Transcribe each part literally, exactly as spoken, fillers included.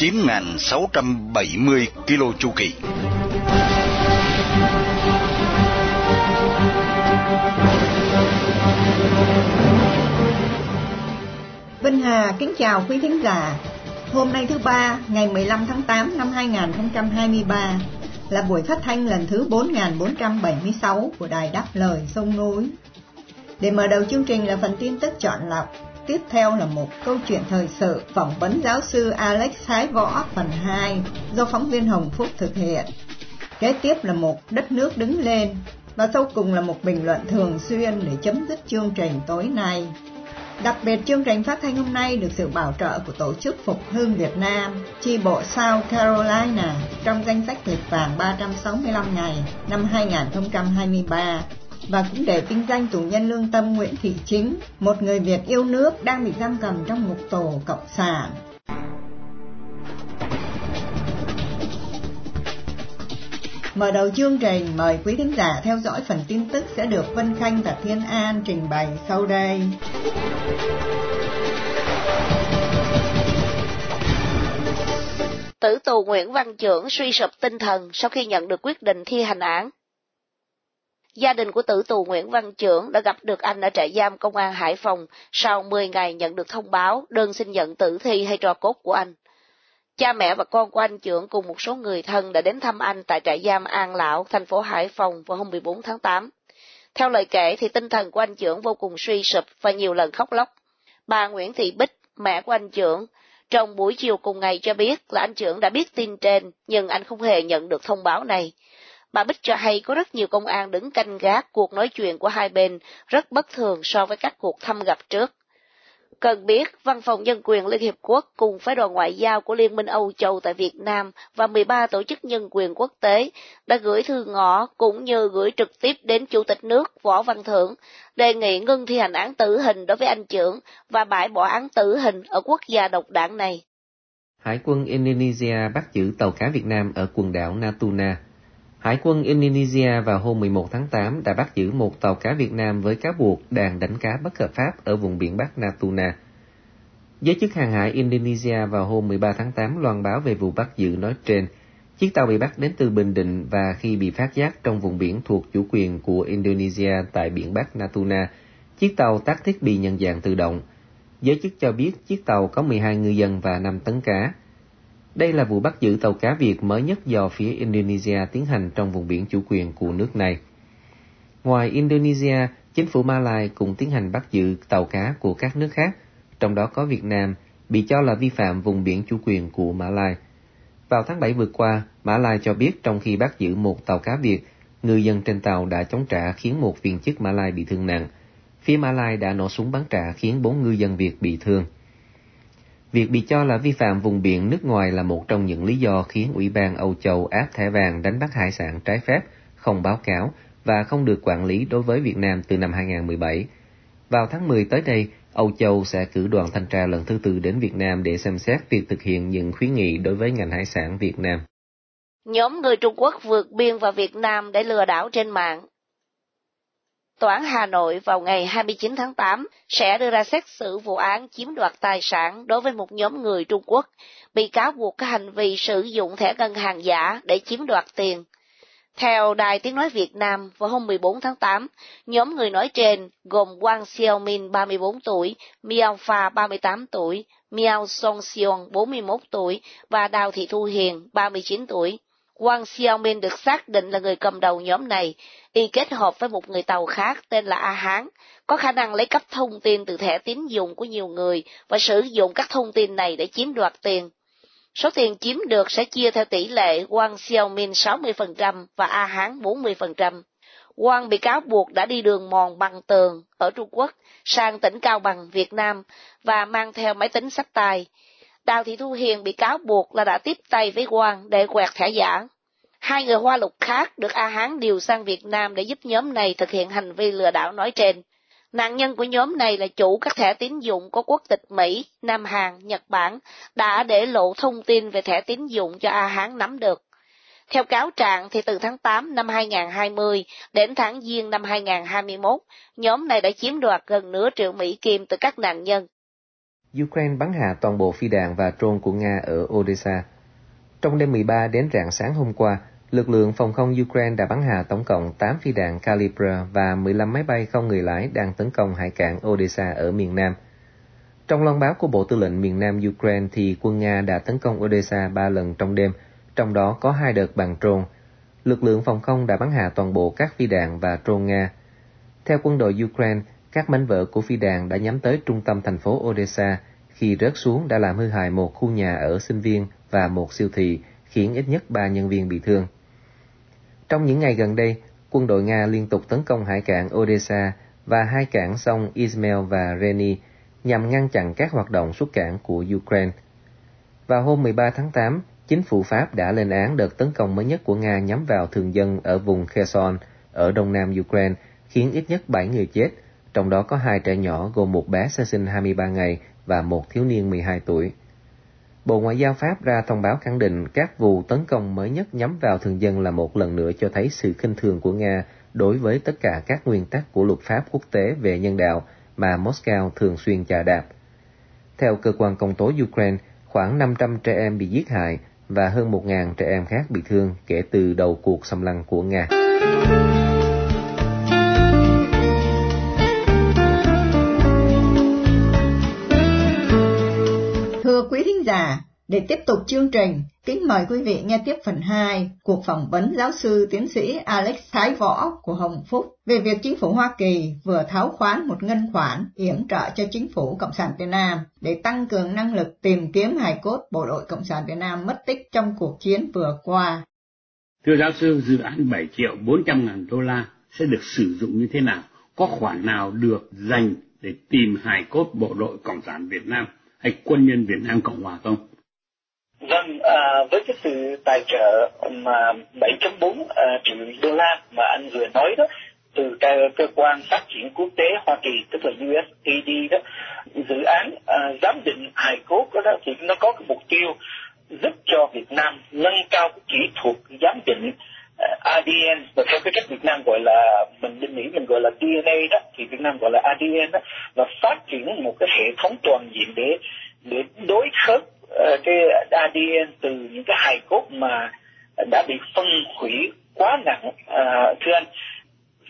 chín nghìn sáu trăm bảy mươi ki lô chu kỳ. Vân Hà kính chào quý thính giả. Hôm nay thứ ba, ngày mười lăm tháng tám năm hai nghìn không trăm hai mươi ba là buổi phát thanh lần thứ bốn nghìn bốn trăm bảy mươi sáu của Đài Đáp Lời Sông Núi. Để mở đầu chương trình là phần tin tức chọn lọc, tiếp theo là một câu chuyện thời sự phỏng vấn giáo sư Alex Thái Võ phần hai do phóng viên Hồng Phúc thực hiện. Kế tiếp là một đất nước đứng lên và sau cùng là một bình luận thường xuyên để chấm dứt chương trình tối nay. Đặc biệt chương trình phát thanh hôm nay được sự bảo trợ của Tổ chức Phục Hưng Việt Nam, chi bộ South Carolina trong danh sách lịch vàng ba trăm sáu mươi lăm ngày năm hai nghìn không trăm hai mươi ba. Và cũng để vinh danh tù nhân lương tâm Nguyễn Thị Chính, một người Việt yêu nước đang bị giam cầm trong ngục tù cộng sản. Mở đầu chương trình, mời quý thính giả theo dõi phần tin tức sẽ được Vân Khanh và Thiên An trình bày sau đây. Tử tù Nguyễn Văn Trưởng suy sụp tinh thần sau khi nhận được quyết định thi hành án. Gia đình của tử tù Nguyễn Văn Chưởng đã gặp được anh ở trại giam công an Hải Phòng sau mười ngày nhận được thông báo đơn xin nhận tử thi hay tro cốt của anh. Cha mẹ và con của anh Chưởng cùng một số người thân đã đến thăm anh tại trại giam An Lão, thành phố Hải Phòng vào hôm mười bốn tháng tám. Theo lời kể thì tinh thần của anh Chưởng vô cùng suy sụp và nhiều lần khóc lóc. Bà Nguyễn Thị Bích, mẹ của anh Chưởng, trong buổi chiều cùng ngày cho biết là anh Chưởng đã biết tin trên nhưng anh không hề nhận được thông báo này. Bà Bích cho hay có rất nhiều công an đứng canh gác cuộc nói chuyện của hai bên, rất bất thường so với các cuộc thăm gặp trước. Cần biết, Văn phòng Nhân quyền Liên Hiệp Quốc cùng phái đoàn ngoại giao của Liên minh Âu Châu tại Việt Nam và mười ba tổ chức nhân quyền quốc tế đã gửi thư ngỏ cũng như gửi trực tiếp đến Chủ tịch nước Võ Văn Thưởng, đề nghị ngưng thi hành án tử hình đối với anh Chưởng và bãi bỏ án tử hình ở quốc gia độc đảng này. Hải quân Indonesia bắt giữ tàu cá Việt Nam ở quần đảo Natuna. Hải quân Indonesia vào hôm mười một tháng tám đã bắt giữ một tàu cá Việt Nam với cáo buộc đang đánh cá bất hợp pháp ở vùng biển Bắc Natuna. Giới chức hàng hải Indonesia vào hôm mười ba tháng tám loan báo về vụ bắt giữ nói trên. Chiếc tàu bị bắt đến từ Bình Định và khi bị phát giác trong vùng biển thuộc chủ quyền của Indonesia tại biển Bắc Natuna, chiếc tàu tắt thiết bị nhận dạng tự động. Giới chức cho biết chiếc tàu có mười hai ngư dân và năm tấn cá. Đây là vụ bắt giữ tàu cá Việt mới nhất do phía Indonesia tiến hành trong vùng biển chủ quyền của nước này. Ngoài Indonesia, chính phủ Malai cũng tiến hành bắt giữ tàu cá của các nước khác, trong đó có Việt Nam, bị cho là vi phạm vùng biển chủ quyền của Malai. Vào tháng bảy vừa qua, Malai cho biết trong khi bắt giữ một tàu cá Việt, ngư dân trên tàu đã chống trả khiến một viên chức Malai bị thương nặng. Phía Malai đã nổ súng bắn trả khiến bốn ngư dân Việt bị thương. Việc bị cho là vi phạm vùng biển nước ngoài là một trong những lý do khiến Ủy ban Âu Châu áp thẻ vàng đánh bắt hải sản trái phép, không báo cáo và không được quản lý đối với Việt Nam từ năm hai nghìn không trăm mười bảy. Vào tháng mười tới đây, Âu Châu sẽ cử đoàn thanh tra lần thứ tư đến Việt Nam để xem xét việc thực hiện những khuyến nghị đối với ngành hải sản Việt Nam. Nhóm người Trung Quốc vượt biên vào Việt Nam để lừa đảo trên mạng. Tòa án Hà Nội vào ngày hai mươi chín tháng tám sẽ đưa ra xét xử vụ án chiếm đoạt tài sản đối với một nhóm người Trung Quốc bị cáo buộc các hành vi sử dụng thẻ ngân hàng giả để chiếm đoạt tiền. Theo Đài Tiếng Nói Việt Nam, vào hôm mười bốn tháng tám, nhóm người nói trên gồm Wang Xiaomin ba mươi bốn tuổi, Miao Fa ba mươi tám tuổi, Miao Song Xiong bốn mươi mốt tuổi và Đào Thị Thu Hiền ba mươi chín tuổi. Wang Xiaomin được xác định là người cầm đầu nhóm này, y kết hợp với một người Tàu khác tên là A Hán, có khả năng lấy cắp thông tin từ thẻ tín dụng của nhiều người và sử dụng các thông tin này để chiếm đoạt tiền. Số tiền chiếm được sẽ chia theo tỷ lệ Wang Xiaomin sáu mươi phần trăm và A Hán bốn mươi phần trăm. Wang bị cáo buộc đã đi đường mòn bằng tường ở Trung Quốc sang tỉnh Cao Bằng, Việt Nam và mang theo máy tính xách tay. Đào Thị Thu Hiền bị cáo buộc là đã tiếp tay với Wang để quẹt thẻ giả. Hai người Hoa Lục khác được A Hán điều sang Việt Nam để giúp nhóm này thực hiện hành vi lừa đảo nói trên. Nạn nhân của nhóm này là chủ các thẻ tín dụng có quốc tịch Mỹ, Nam Hàn, Nhật Bản đã để lộ thông tin về thẻ tín dụng cho A Hán nắm được. Theo cáo trạng thì từ tháng tám năm hai không hai không đến tháng Giêng năm hai không hai mốt, nhóm này đã chiếm đoạt gần nửa triệu Mỹ kim từ các nạn nhân. Ukraine bắn hạ toàn bộ phi đạn và drone của Nga ở Odessa. Trong đêm mười ba đến rạng sáng hôm qua, lực lượng phòng không Ukraine đã bắn hạ tổng cộng tám phi đạn Kalibr và mười lăm máy bay không người lái đang tấn công hải cảng Odessa ở miền Nam. Trong loan báo của Bộ Tư lệnh miền Nam Ukraine thì quân Nga đã tấn công Odessa ba lần trong đêm, trong đó có hai đợt bằng drone. Lực lượng phòng không đã bắn hạ toàn bộ các phi đạn và drone Nga. Theo quân đội Ukraine, các mảnh vỡ của phi đạn đã nhắm tới trung tâm thành phố Odessa, khi rớt xuống đã làm hư hại một khu nhà ở sinh viên và một siêu thị, khiến ít nhất ba nhân viên bị thương. Trong những ngày gần đây, quân đội Nga liên tục tấn công hải cảng Odessa và hai cảng sông Ismail và Reni nhằm ngăn chặn các hoạt động xuất cảng của Ukraine. Vào hôm mười ba tháng tám, chính phủ Pháp đã lên án đợt tấn công mới nhất của Nga nhắm vào thường dân ở vùng Kherson ở đông nam Ukraine, khiến ít nhất bảy người chết, trong đó có hai trẻ nhỏ gồm một bé sơ sinh hai mươi ba ngày và một thiếu niên mười hai tuổi. Bộ Ngoại giao Pháp ra thông báo khẳng định các vụ tấn công mới nhất nhắm vào thường dân là một lần nữa cho thấy sự khinh thường của Nga đối với tất cả các nguyên tắc của luật pháp quốc tế về nhân đạo mà Moscow thường xuyên chà đạp. Theo cơ quan công tố Ukraine, khoảng năm trăm trẻ em bị giết hại và hơn một nghìn trẻ em khác bị thương kể từ đầu cuộc xâm lăng của Nga. Giả. Để tiếp tục chương trình, kính mời quý vị nghe tiếp phần hai cuộc phỏng vấn giáo sư tiến sĩ Alex Thái Võ của Hồng Phúc về việc chính phủ Hoa Kỳ vừa tháo khoán một ngân khoản yểm trợ cho chính phủ Cộng sản Việt Nam để tăng cường năng lực tìm kiếm hài cốt bộ đội Cộng sản Việt Nam mất tích trong cuộc chiến vừa qua. Thưa giáo sư, dự án bảy triệu bốn trăm ngàn đô la sẽ được sử dụng như thế nào? Có khoản nào được dành để tìm hài cốt bộ đội Cộng sản Việt Nam hay quân nhân Việt Nam Cộng Hòa không? Vâng, à, với cái sự tài trợ mà bảy phẩy bốn triệu đô la mà anh vừa nói đó, từ cơ quan phát triển quốc tế Hoa Kỳ, tức là u ét a i đê đó, dự án à, giám định hài cốt đó, đó thì nó có cái mục tiêu giúp cho Việt Nam nâng cao cái kỹ thuật giám định a đê en, và theo cái cách Việt Nam gọi là, mình bên Mỹ mình gọi là đê en a đó, thì Việt Nam gọi là a đê en đó, và phát triển một cái hệ thống toàn diện để để đối khớp uh, cái a đê en từ những cái hài cốt mà đã bị phân hủy quá nặng. Uh, thưa anh,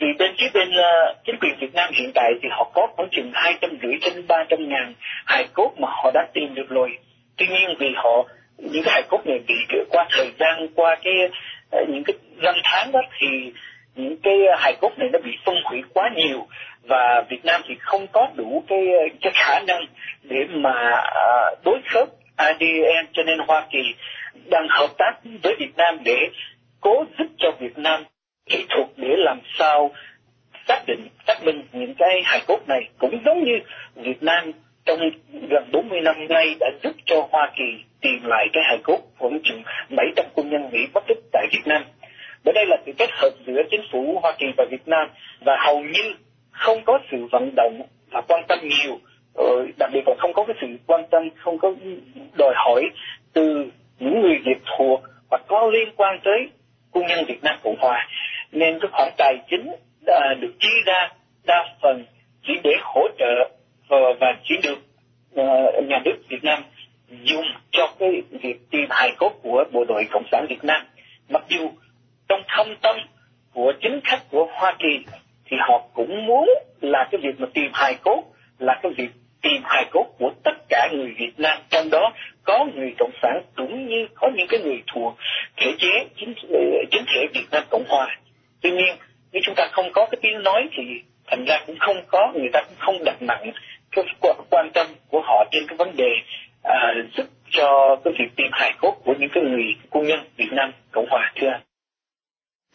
vì bên phía bên uh, chính quyền Việt Nam hiện tại thì họ có khoảng chừng hai trăm rưỡi đến ba trăm ngàn hài cốt mà họ đã tìm được rồi. Tuy nhiên vì họ những cái hài cốt này bị qua thời gian, qua cái những cái năm tháng đó thì những cái hài cốt này nó bị phân hủy quá nhiều, và Việt Nam thì không có đủ cái, cái khả năng để mà đối khớp a đê en, cho nên Hoa Kỳ đang hợp tác với Việt Nam để cố giúp cho Việt Nam kỹ thuật để làm sao xác định, xác minh những cái hài cốt này, cũng giống như Việt Nam trong gần bốn mươi năm nay đã giúp cho Hoa Kỳ tìm lại cái hài cốt khoảng chừng bảy trăm quân nhân Mỹ mất tích tại Việt Nam. Bởi đây là sự kết hợp giữa chính phủ Hoa Kỳ và Việt Nam, và hầu như không có sự vận động và quan tâm nhiều, đặc biệt là không có cái sự quan tâm, không có đòi hỏi từ những người Việt thuộc và có liên quan tới quân nhân Việt Nam Cộng Hòa, nên cái khoản tài chính được chi ra đa phần chỉ để hỗ trợ và chỉ được nhà nước Việt Nam dùng cho cái việc tìm hài cốt của bộ đội Cộng sản Việt Nam. Mặc dù trong thâm tâm của chính khách của Hoa Kỳ thì họ cũng muốn là cái việc mà tìm hài cốt là cái việc tìm hài cốt của tất cả người Việt Nam, trong đó có người Cộng sản cũng như có những cái người thuộc thể chế chính, chính thể Việt Nam Cộng Hòa. Tuy nhiên nếu chúng ta không có cái tiếng nói thì thành ra cũng không có, người ta cũng không đặt nặng cái quan tâm của họ trên cái vấn đề À, giúp cho cái việc tìm hài cốt của những cái người công nhân Việt Nam Cộng Hòa. Thưa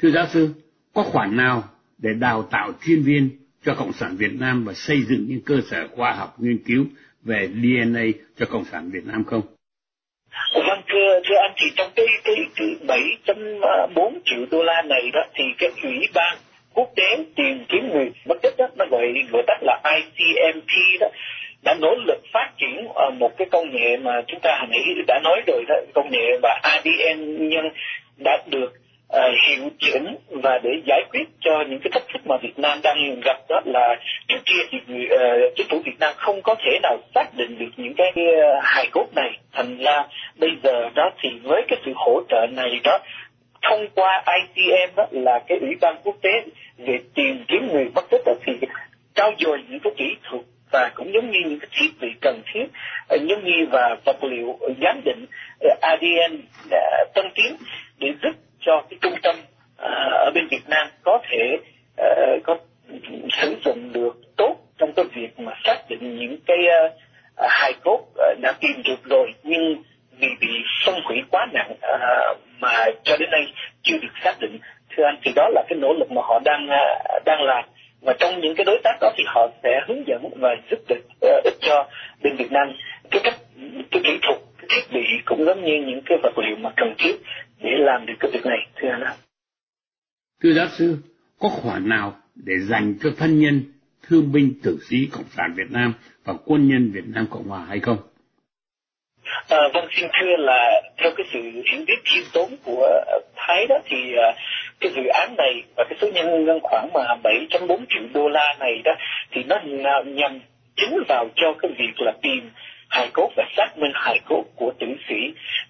Thưa giáo sư, có khoản nào để đào tạo chuyên viên cho Cộng sản Việt Nam và xây dựng những cơ sở khoa học nghiên cứu về đê en a cho Cộng sản Việt Nam không? Vâng, thưa thưa anh chị, trong cái cái chữ bảy trăm bốn triệu đô la này đó thì cái ủy ban quốc tế tìm kiếm người mất tích đó, nó gọi gọi tắt là I C M P đó, đã nỗ lực phát triển một cái công nghệ mà chúng ta hồi nãy đã nói rồi đó, công nghệ và A D N nhân đã được uh, hiệu chỉnh và để giải quyết cho những cái thách thức mà Việt Nam đang gặp, đó là trước kia thì người, uh, chính phủ Việt Nam không có thể nào xác định được những cái uh, hài cốt này, thành ra bây giờ đó thì với cái sự hỗ trợ này đó thông qua I C M đó, là cái ủy ban quốc tế về tìm kiếm người mất tích đó, thì trao dồi những cái kỹ thuật và cũng giống như những cái thiết bị cần thiết, giống như và vật liệu giám định A D N tân tiến để giúp cho cái trung tâm ở bên Việt Nam có thể có sử dụng được tốt trong cái việc mà xác định những cái hài cốt đã tìm được rồi nhưng vì bị xâm hủy quá nặng mà cho đến nay chưa được xác định. Thưa anh, thì đó là cái nỗ lực mà họ đang đang làm. Và trong những cái đối tác đó thì họ sẽ hướng dẫn và giúp được uh, ích cho bên Việt Nam cái cách, cái kỹ thuật, cái thiết bị cũng giống như những cái vật liệu mà cần thiết để làm được cái việc này. Thưa anh ạ. Thưa giáo sư, có khoản nào để dành cho thân nhân, thương binh, tử sĩ Cộng sản Việt Nam và quân nhân Việt Nam Cộng Hòa hay không? À, vâng, xin thưa là theo cái sự hiểu biết khiêm tốn của Thái đó thì uh, cái dự án này và cái số nhân dân khoảng mà bảy phẩy bốn triệu đô la này đó thì nó nhằm chính vào cho cái việc là tìm hài cốt và xác minh hài cốt của tử sĩ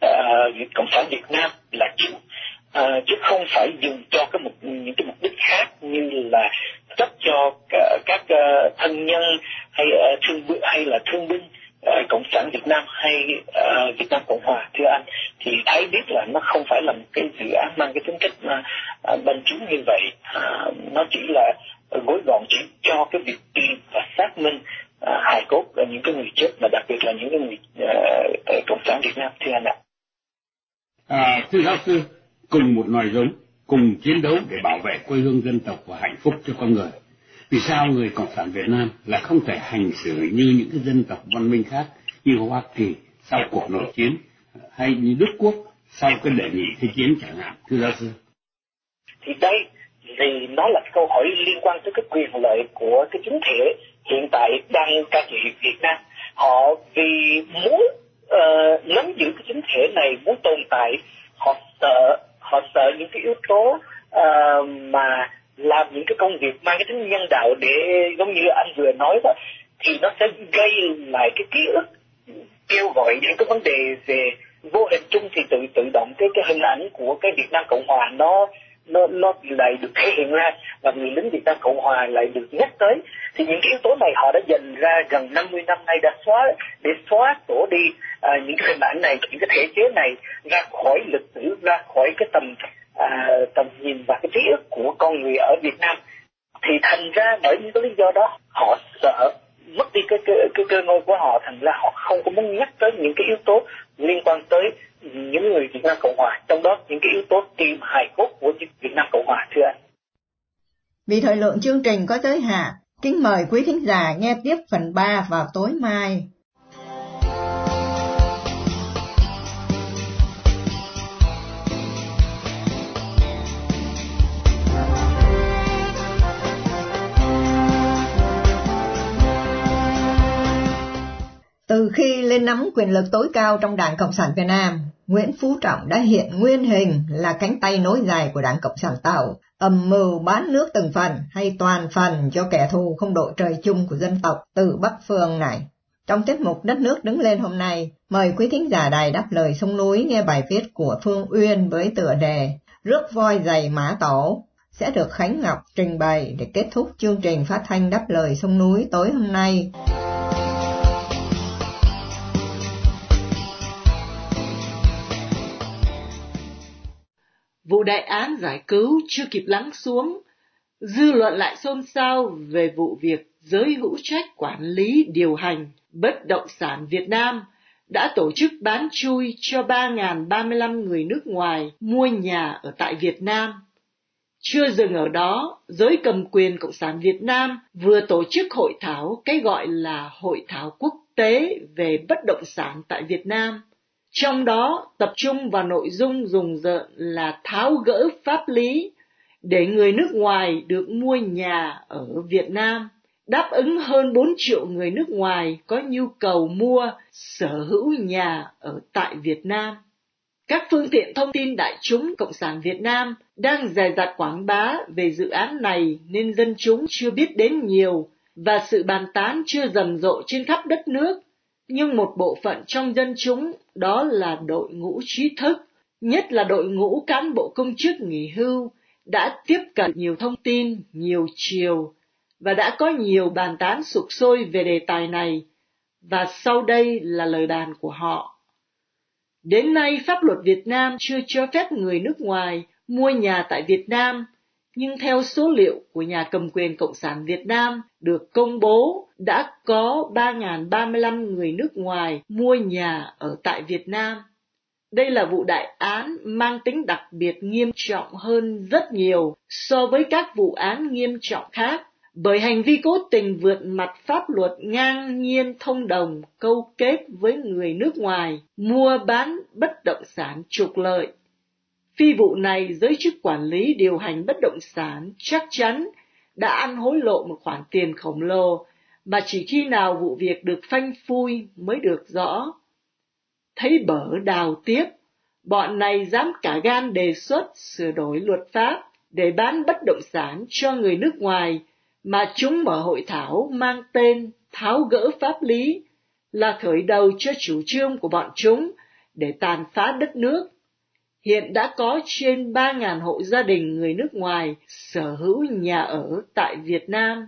uh, Cộng sản Việt Nam là chính, uh, chứ không phải dùng cho cái mục, những cái mục đích khác như là cấp cho cả, các uh, thân nhân hay uh, thương hay là thương binh Cộng sản Việt Nam hay uh, Việt Nam Cộng Hòa. Thưa anh, thì Thái biết là nó không phải là một cái dự án mang cái tính chất mà uh, bành trướng như vậy, uh, nó chỉ là uh, gối gọn chỉ cho cái việc tìm và xác minh uh, hài cốt uh, những cái người chết và đặc biệt là những cái người uh, Cộng sản Việt Nam. Thưa anh ạ. À, thưa giáo sư, cùng một nòi giống, cùng chiến đấu để bảo vệ quê hương dân tộc và hạnh phúc cho con người. Vì sao người Cộng sản Việt Nam là không thể hành xử như những cái dân tộc văn minh khác như Hoa Kỳ sau cuộc nội chiến hay như Đức Quốc sau cái đề nghị thế chiến chẳng hạn, thưa giáo sư? Thì đây thì nó là câu hỏi liên quan tới cái quyền lợi của cái chính thể hiện tại đang cai trị Việt Nam. Họ vì muốn uh, nắm giữ cái chính thể này, muốn tồn tại, họ sợ họ sợ những cái yếu tố uh, mà làm những cái công việc mang cái tính nhân đạo để giống như anh vừa nói đó, thì nó sẽ gây lại cái ký ức kêu gọi những cái vấn đề về vô hình chung thì tự tự động cái cái hình ảnh của cái Việt Nam Cộng Hòa nó nó nó lại được thể hiện ra và người lính Việt Nam Cộng Hòa lại được nhắc tới. Thì những cái yếu tố này họ đã dành ra gần năm mươi năm nay đã xóa để xóa sổ đi à, những cái hình ảnh này, những cái thể chế này ra khỏi lịch sử, ra khỏi cái tầm À, tầm nhìn và cái trí ức của con người ở Việt Nam. Thì thành ra bởi những cái lý do đó họ sợ mất đi cái, cái, cái cơ ngơi của họ, thành ra họ không có muốn nhắc tới những cái yếu tố liên quan tới những người Việt Nam Cộng Hòa, trong đó những cái yếu tố tìm hài cốt của Việt Nam Cộng Hòa. Thưa anh, vì thời lượng chương trình có giới hạn, kính mời quý thính giả nghe tiếp phần ba vào tối mai. Từ khi lên nắm quyền lực tối cao trong Đảng Cộng sản Việt Nam, Nguyễn Phú Trọng đã hiện nguyên hình là cánh tay nối dài của Đảng Cộng sản Tàu, âm mưu bán nước từng phần hay toàn phần cho kẻ thù không đội trời chung của dân tộc từ Bắc Phương này. Trong tiết mục Đất nước đứng lên hôm nay, mời quý thính giả Đài Đáp Lời Sông Núi nghe bài viết của Phương Uyên với tựa đề Rước voi giày mã tổ, sẽ được Khánh Ngọc trình bày để kết thúc chương trình phát thanh Đáp Lời Sông Núi tối hôm nay. Vụ đại án giải cứu chưa kịp lắng xuống, dư luận lại xôn xao về vụ việc giới hữu trách quản lý điều hành bất động sản Việt Nam đã tổ chức bán chui cho ba nghìn không trăm ba mươi lăm người nước ngoài mua nhà ở tại Việt Nam. Chưa dừng ở đó, giới cầm quyền Cộng sản Việt Nam vừa tổ chức hội thảo, cái gọi là Hội thảo quốc tế về bất động sản tại Việt Nam. Trong đó tập trung vào nội dung rùng rợn là tháo gỡ pháp lý để người nước ngoài được mua nhà ở Việt Nam, đáp ứng hơn bốn triệu người nước ngoài có nhu cầu mua sở hữu nhà ở tại Việt Nam. Các phương tiện thông tin đại chúng Cộng sản Việt Nam đang dè dặt quảng bá về dự án này nên dân chúng chưa biết đến nhiều và sự bàn tán chưa rầm rộ trên khắp đất nước. Nhưng một bộ phận trong dân chúng, đó là đội ngũ trí thức, nhất là đội ngũ cán bộ công chức nghỉ hưu, đã tiếp cận nhiều thông tin, nhiều chiều, và đã có nhiều bàn tán sục sôi về đề tài này, và sau đây là lời bàn của họ. Đến nay, pháp luật Việt Nam chưa cho phép người nước ngoài mua nhà tại Việt Nam, nhưng theo số liệu của nhà cầm quyền Cộng sản Việt Nam được công bố, đã có ba nghìn không trăm ba mươi lăm người nước ngoài mua nhà ở tại Việt Nam. Đây là vụ đại án mang tính đặc biệt nghiêm trọng hơn rất nhiều so với các vụ án nghiêm trọng khác, bởi hành vi cố tình vượt mặt pháp luật ngang nhiên thông đồng câu kết với người nước ngoài mua bán bất động sản trục lợi. Phi vụ này, giới chức quản lý điều hành bất động sản chắc chắn đã ăn hối lộ một khoản tiền khổng lồ mà chỉ khi nào vụ việc được phanh phui mới được rõ. Thấy bở đào tiếp, bọn này dám cả gan đề xuất sửa đổi luật pháp để bán bất động sản cho người nước ngoài mà chúng mở hội thảo mang tên tháo gỡ pháp lý là khởi đầu cho chủ trương của bọn chúng để tàn phá đất nước. Hiện đã có trên ba nghìn hộ gia đình người nước ngoài sở hữu nhà ở tại Việt Nam.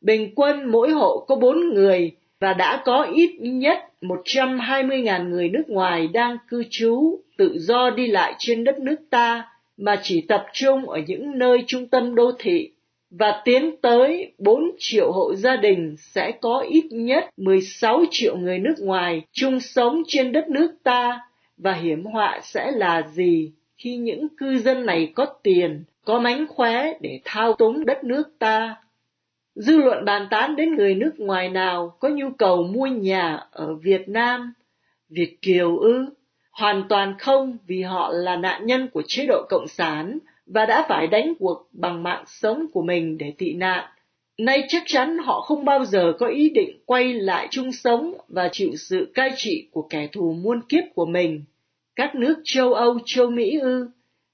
Bình quân mỗi hộ có bốn người và đã có ít nhất một trăm hai mươi nghìn người nước ngoài đang cư trú tự do đi lại trên đất nước ta mà chỉ tập trung ở những nơi trung tâm đô thị. Và tiến tới bốn triệu hộ gia đình sẽ có ít nhất mười sáu triệu người nước ngoài chung sống trên đất nước ta. Và hiểm họa sẽ là gì khi những cư dân này có tiền, có mánh khóe để thao túng đất nước ta? Dư luận bàn tán đến người nước ngoài nào có nhu cầu mua nhà ở Việt Nam, Việt kiều ư? Hoàn toàn không, vì họ là nạn nhân của chế độ Cộng sản và đã phải đánh cuộc bằng mạng sống của mình để tị nạn. Nay chắc chắn họ không bao giờ có ý định quay lại chung sống và chịu sự cai trị của kẻ thù muôn kiếp của mình. Các nước châu Âu, châu Mỹ ư?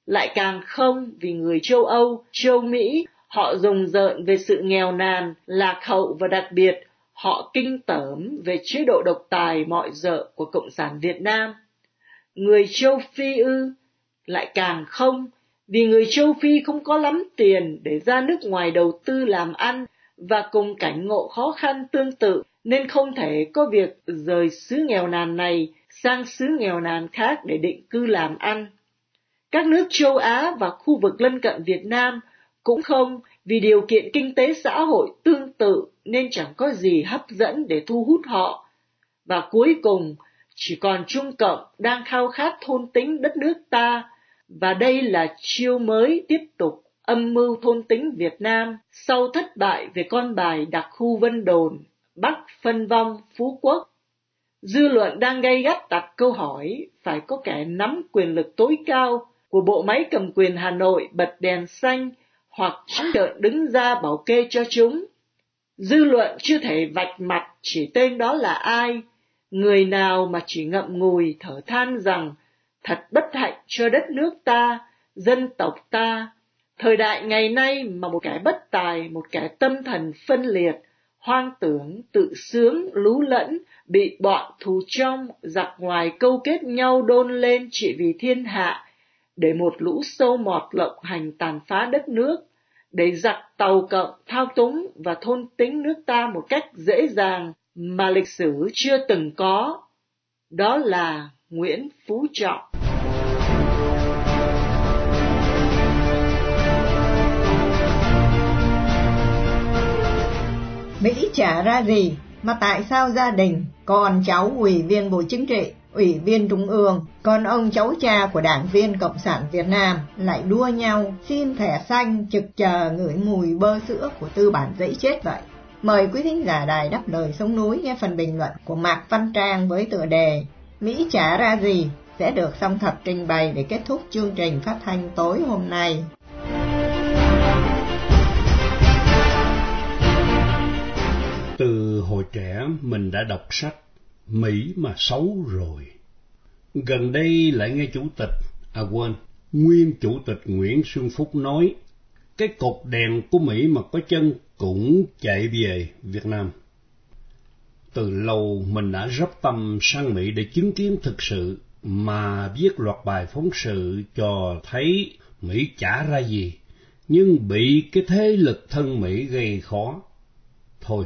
Lại càng không, vì người châu Âu, châu Mỹ, họ rùng rợn về sự nghèo nàn, lạc hậu và đặc biệt, họ kinh tởm về chế độ độc tài mọi dợ của Cộng sản Việt Nam. Người châu Phi ư? Lại càng không, vì người châu Phi không có lắm tiền để ra nước ngoài đầu tư làm ăn và cùng cảnh ngộ khó khăn tương tự nên không thể có việc rời xứ nghèo nàn này sang xứ nghèo nàn khác để định cư làm ăn. Các nước châu Á và khu vực lân cận Việt Nam cũng không, vì điều kiện kinh tế xã hội tương tự nên chẳng có gì hấp dẫn để thu hút họ. Và cuối cùng, chỉ còn Trung Cộng đang khao khát thôn tính đất nước ta. Và đây là chiêu mới tiếp tục âm mưu thôn tính Việt Nam sau thất bại về con bài đặc khu Vân Đồn, Bắc Vân Phong, Phú Quốc. Dư luận đang gay gắt đặt câu hỏi phải có kẻ nắm quyền lực tối cao của bộ máy cầm quyền Hà Nội bật đèn xanh hoặc trắng trợn đứng ra bảo kê cho chúng. Dư luận chưa thể vạch mặt chỉ tên đó là ai, người nào mà chỉ ngậm ngùi thở than rằng thật bất hạnh cho đất nước ta, dân tộc ta, thời đại ngày nay mà một kẻ bất tài, một kẻ tâm thần phân liệt, hoang tưởng, tự sướng, lú lẫn, bị bọn thù trong, giặc ngoài câu kết nhau đôn lên chỉ vì thiên hạ, để một lũ sâu mọt lộng hành tàn phá đất nước, để giặc tàu cộng thao túng và thôn tính nước ta một cách dễ dàng mà lịch sử chưa từng có. Đó là Nguyễn Phú Trọng. Mỹ chả ra gì mà tại sao gia đình còn cháu ủy viên Bộ Chính trị, ủy viên Trung ương, còn ông cháu cha của đảng viên Cộng sản Việt Nam lại đua nhau xin thẻ xanh trực chờ ngửi mùi bơ sữa của tư bản dẫy chết vậy? Mời quý thính giả Đài Đáp Lời Sông Núi nghe phần bình luận của Mạc Văn Trang với tựa đề Mỹ chả ra gì sẽ được Song Thập trình bày để kết thúc chương trình phát thanh tối hôm nay. Từ hồi trẻ mình đã đọc sách Mỹ mà xấu rồi. Gần đây lại nghe chủ tịch, à quên, nguyên chủ tịch Nguyễn Xuân Phúc nói, cái cột đèn của Mỹ mà có chân cũng chạy về Việt Nam. Từ lâu mình đã rắp tâm sang Mỹ để chứng kiến thực sự, mà viết loạt bài phóng sự cho thấy Mỹ chả ra gì, nhưng bị cái thế lực thân Mỹ gây khó. Thôi,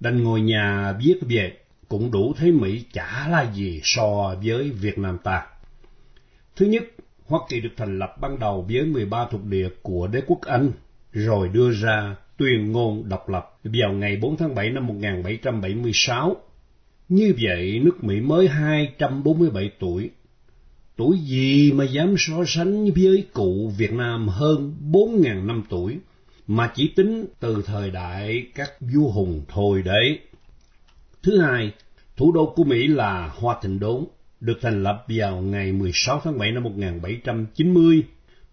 đành ngồi nhà viết về, cũng đủ thấy Mỹ chả là gì so với Việt Nam ta. Thứ nhất, Hoa Kỳ được thành lập ban đầu với mười ba thuộc địa của đế quốc Anh, rồi đưa ra tuyên ngôn độc lập vào ngày bốn tháng bảy năm một nghìn bảy trăm bảy mươi sáu. Như vậy, nước Mỹ mới hai trăm bốn mươi bảy tuổi. Tuổi gì mà dám so sánh với cụ Việt Nam hơn bốn nghìn năm tuổi, mà chỉ tính từ thời đại các vua hùng thôi đấy. Thứ hai, thủ đô của Mỹ là Hoa Thịnh Đốn, được thành lập vào ngày mười sáu tháng bảy năm một nghìn bảy trăm chín mươi,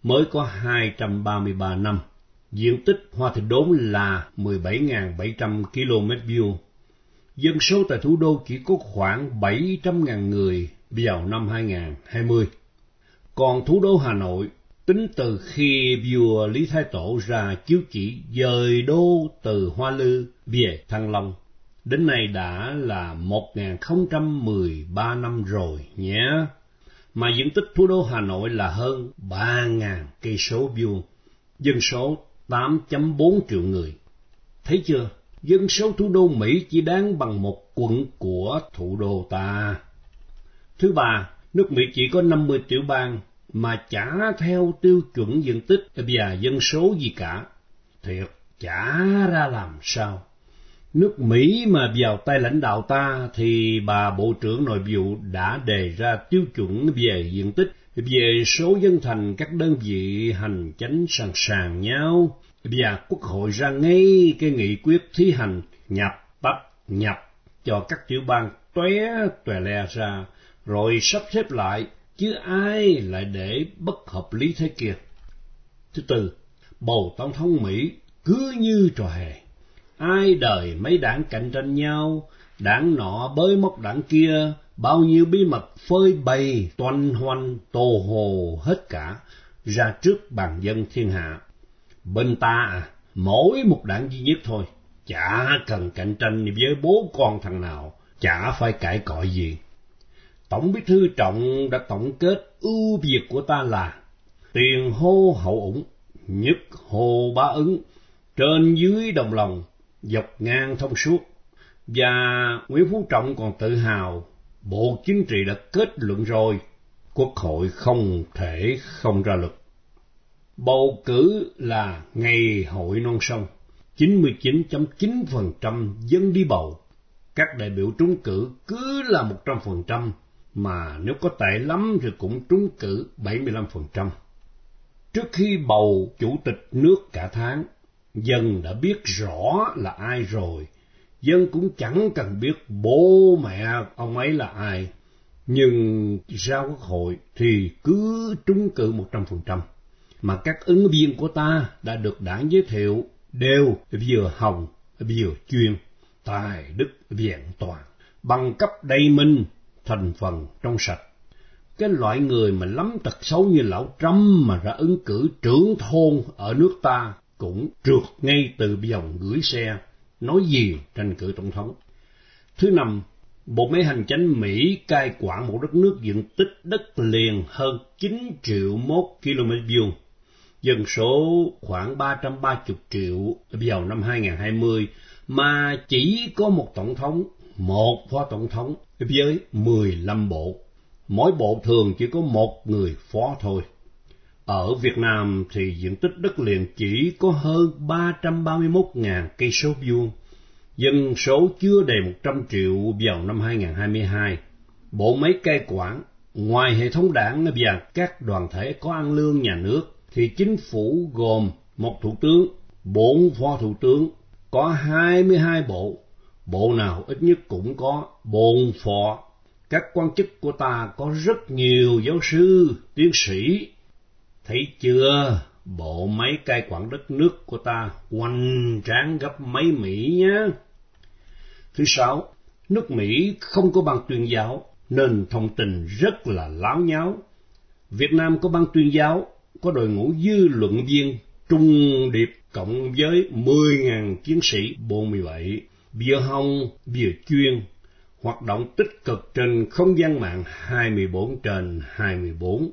mới có hai trăm ba mươi ba năm. Diện tích Hoa Thịnh Đốn là mười bảy nghìn bảy trăm ki lô mét vuông. Dân số tại thủ đô chỉ có khoảng bảy trăm nghìn người vào năm hai nghìn không trăm hai mươi. Còn thủ đô Hà Nội, tính từ khi vua Lý Thái Tổ ra chiếu chỉ dời đô từ Hoa Lư về Thăng Long, đến nay đã là một nghìn không trăm mười ba năm rồi nhé. Mà diện tích thủ đô Hà Nội là hơn ba nghìn cây số vuông, dân số tám phẩy bốn triệu người. Thấy chưa? Dân số thủ đô Mỹ chỉ đáng bằng một quận của thủ đô ta. Thứ ba, nước Mỹ chỉ có năm mươi tiểu bang mà chả theo tiêu chuẩn diện tích và dân số gì cả. Thiệt, chả ra làm sao. Nước Mỹ mà vào tay lãnh đạo ta thì bà Bộ trưởng Nội vụ đã đề ra tiêu chuẩn về diện tích, về số dân thành các đơn vị hành chánh sẵn sàng nhau, và Quốc hội ra ngay cái nghị quyết thi hành nhập tách nhập cho các tiểu bang tóe tòe le ra, rồi sắp xếp lại, chứ ai lại để bất hợp lý thế kia. Thứ tư, bầu tổng thống Mỹ cứ như trò hề. Ai đời mấy đảng cạnh tranh nhau, đảng nọ bới móc đảng kia, bao nhiêu bí mật phơi bày, toanh hoanh, tô hồ hết cả, ra trước bàn dân thiên hạ. Bên ta, mỗi một đảng duy nhất thôi, chả cần cạnh tranh với bố con thằng nào, chả phải cãi cọi gì. Tổng Bí thư Trọng đã tổng kết ưu việt của ta là tiền hô hậu ủng, nhất hô bá ứng, trên dưới đồng lòng, dọc ngang thông suốt. Và Nguyễn Phú Trọng còn tự hào, Bộ Chính trị đã kết luận rồi, Quốc hội không thể không ra luật. Bầu cử là ngày hội non sông, chín mươi chín phẩy chín phần trăm dân đi bầu, các đại biểu trúng cử cứ là một trăm phần trăm, mà nếu có tệ lắm thì cũng trúng cử bảy mươi lăm phần trăm. Trước khi bầu chủ tịch nước cả tháng, dân đã biết rõ là ai rồi, dân cũng chẳng cần biết bố mẹ ông ấy là ai, nhưng ra Quốc hội thì cứ trúng cử một trăm phần trăm, mà các ứng viên của ta đã được đảng giới thiệu đều vừa hồng vừa chuyên, tài đức vẹn toàn, bằng cấp đầy minh, thành phần trong sạch. Cái loại người mà lắm tật xấu như lão Trump mà ra ứng cử trưởng thôn ở nước ta cũng trượt ngay từ vòng gửi xe, nói gì tranh cử tổng thống. Thứ năm, bộ máy hành chánh Mỹ cai quản một đất nước diện tích đất liền hơn chín triệu mốt ki lô mét vuông, dân số khoảng ba trăm ba mươi triệu vào năm hai nghìn không trăm hai mươi, mà chỉ có một tổng thống, một phó tổng thống với mười lăm bộ, mỗi bộ thường chỉ có một người phó thôi. Ở Việt Nam thì diện tích đất liền chỉ có hơn ba trăm ba mươi mốt nghìn cây số vuông, dân số chưa đầy một trăm triệu vào năm hai nghìn không trăm hai mươi hai. Bộ máy cai quản, ngoài hệ thống đảng và các đoàn thể có ăn lương nhà nước, thì chính phủ gồm một thủ tướng, bốn phó thủ tướng, có hai mươi hai bộ, bộ nào ít nhất cũng có bốn phó, Các quan chức của ta có rất nhiều giáo sư, tiến sĩ. Thấy chưa, bộ máy cai quản đất nước của ta hoành tráng gấp mấy Mỹ nhé. Thứ sáu, nước Mỹ không có ban tuyên giáo, nên thông tin rất là láo nháo. Việt Nam có ban tuyên giáo, có đội ngũ dư luận viên, trung điệp cộng với mười nghìn chiến sĩ bộ mười bảy, bìa hông, bìa chuyên, hoạt động tích cực trên không gian mạng hai mươi bốn trên hai mươi bốn,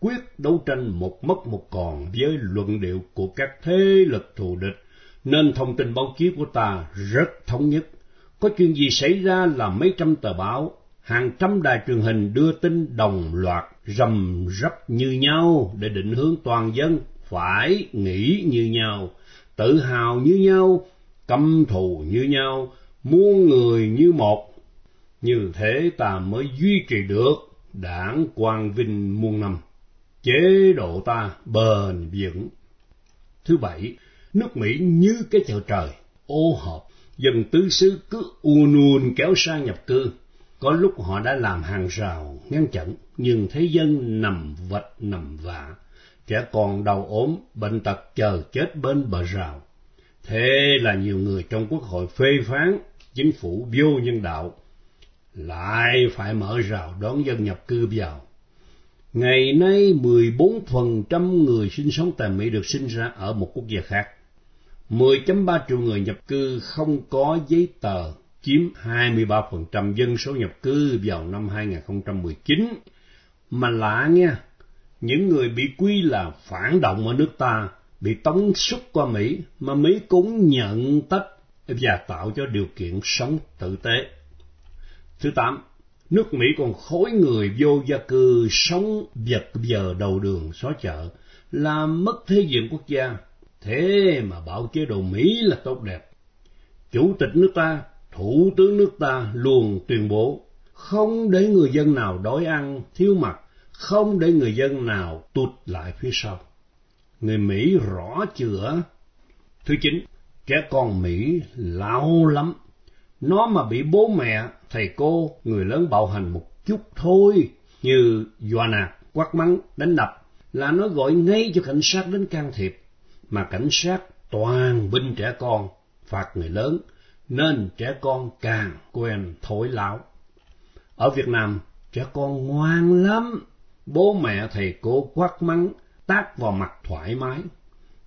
quyết đấu tranh một mất một còn với luận điệu của các thế lực thù địch, nên thông tin báo chí của ta rất thống nhất. Có chuyện gì xảy ra là mấy trăm tờ báo, hàng trăm đài truyền hình đưa tin đồng loạt, rầm rập như nhau để định hướng toàn dân, phải nghĩ như nhau, tự hào như nhau, căm thù như nhau, muôn người như một. Như thế ta mới duy trì được đảng quang vinh muôn năm, chế độ ta bền vững. Thứ bảy, nước Mỹ như cái chợ trời, ô hợp, dân tứ xứ cứ ùn ùn kéo sang nhập cư. Có lúc họ đã làm hàng rào ngăn chặn, nhưng thế dân nằm vật nằm vạ, trẻ con đau ốm, bệnh tật chờ chết bên bờ rào. Thế là nhiều người trong quốc hội phê phán chính phủ vô nhân đạo, lại phải mở rào đón dân nhập cư vào. Ngày nay mười bốn phần trăm người sinh sống tại Mỹ được sinh ra ở một quốc gia khác. mười phẩy ba triệu người nhập cư không có giấy tờ, chiếm hai mươi ba phần trăm dân số nhập cư vào năm hai không một chín. Mà lạ nghe, những người bị quy là phản động ở nước ta, bị tống xuất qua Mỹ, mà Mỹ cũng nhận tách và tạo cho điều kiện sống tử tế. Thứ tám, nước Mỹ còn khối người vô gia cư sống vật vờ đầu đường xó chợ, làm mất thể diện quốc gia. Thế mà bảo chế độ Mỹ là tốt đẹp. Chủ tịch nước ta, thủ tướng nước ta luôn tuyên bố không để người dân nào đói ăn, thiếu mặc, không để người dân nào tụt lại phía sau. Người Mỹ rõ chữa. Thứ chín, trẻ con Mỹ lão lắm. Nó mà bị bố mẹ, thầy cô, người lớn bạo hành một chút thôi, như dọa nạt, quát mắng, đánh đập, là nó gọi ngay cho cảnh sát đến can thiệp. Mà cảnh sát toàn binh trẻ con, phạt người lớn, nên trẻ con càng quen thổi lão. Ở Việt Nam, trẻ con ngoan lắm, bố mẹ thầy cô quát mắng, tát vào mặt thoải mái.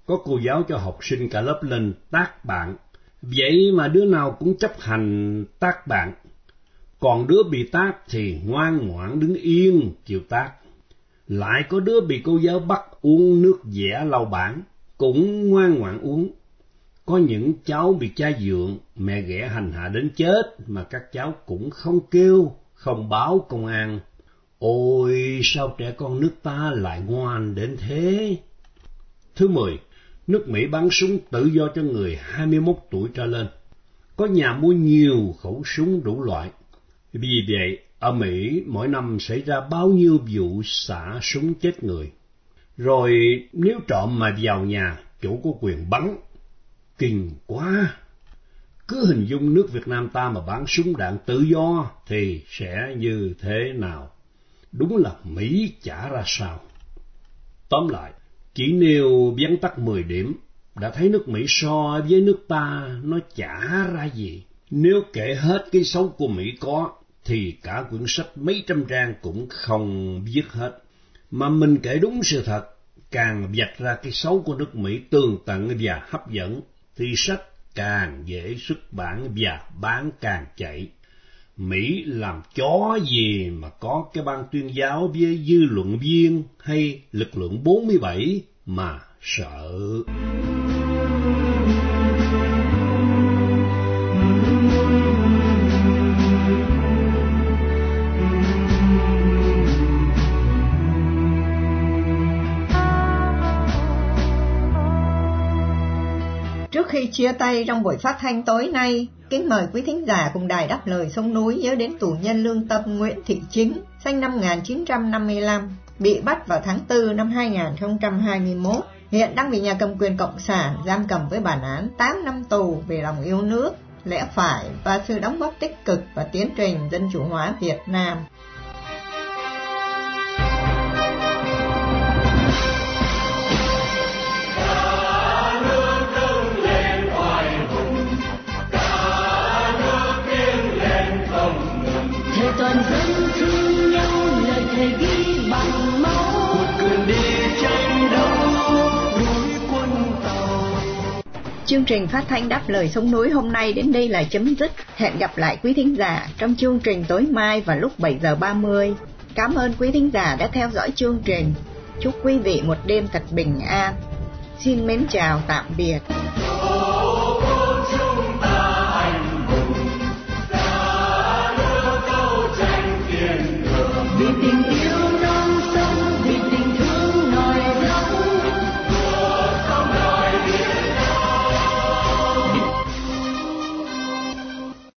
Có cô giáo cho học sinh cả lớp lên tát bạn, vậy mà đứa nào cũng chấp hành tát bạn. Còn đứa bị tát thì ngoan ngoãn đứng yên chịu tát. Lại có đứa bị cô giáo bắt uống nước dẻ lau bảng, cũng ngoan ngoãn uống. Có những cháu bị cha dượng, mẹ ghẻ hành hạ đến chết mà các cháu cũng không kêu, không báo công an. Ôi, sao trẻ con nước ta lại ngoan đến thế? Thứ mười, nước Mỹ bán súng tự do cho người hai mươi mốt tuổi trở lên. Có nhà mua nhiều khẩu súng đủ loại. Vì vậy, ở Mỹ mỗi năm xảy ra bao nhiêu vụ xả súng chết người. Rồi nếu trộm mà vào nhà, chủ có quyền bắn. Kinh quá! Cứ hình dung nước Việt Nam ta mà bán súng đạn tự do thì sẽ như thế nào? Đúng là Mỹ chả ra sao. Tóm lại, chỉ nêu vắn tắt mười điểm, đã thấy nước Mỹ so với nước ta nó chả ra gì. Nếu kể hết cái xấu của Mỹ có, thì cả quyển sách mấy trăm trang cũng không viết hết. Mà mình kể đúng sự thật, càng vạch ra cái xấu của nước Mỹ tường tận và hấp dẫn, thì sách càng dễ xuất bản và bán càng chạy. Mỹ làm chó gì mà có cái ban tuyên giáo với dư luận viên hay lực lượng bốn mươi bảy mà sợ. Trước khi chia tay trong buổi phát thanh tối nay, kính mời quý thính giả cùng Đài Đáp Lời Sông Núi nhớ đến tù nhân lương tâm Nguyễn Thị Chính, sinh năm một nghìn chín trăm năm mươi lăm, bị bắt vào tháng tư năm hai nghìn không trăm hai mươi mốt, hiện đang bị nhà cầm quyền Cộng sản giam cầm với bản án tám năm tù vì lòng yêu nước. lẽ phải và sự đóng góp tích cực vào tiến trình dân chủ hóa Việt Nam. Chương trình phát thanh Đáp Lời Sông Núi hôm nay đến đây là chấm dứt. Hẹn gặp lại quý thính giả trong chương trình tối mai vào lúc bảy giờ ba mươi. Cảm ơn quý thính giả đã theo dõi chương trình. Chúc quý vị một đêm thật bình an. Xin mến chào, tạm biệt. Vì tình yêu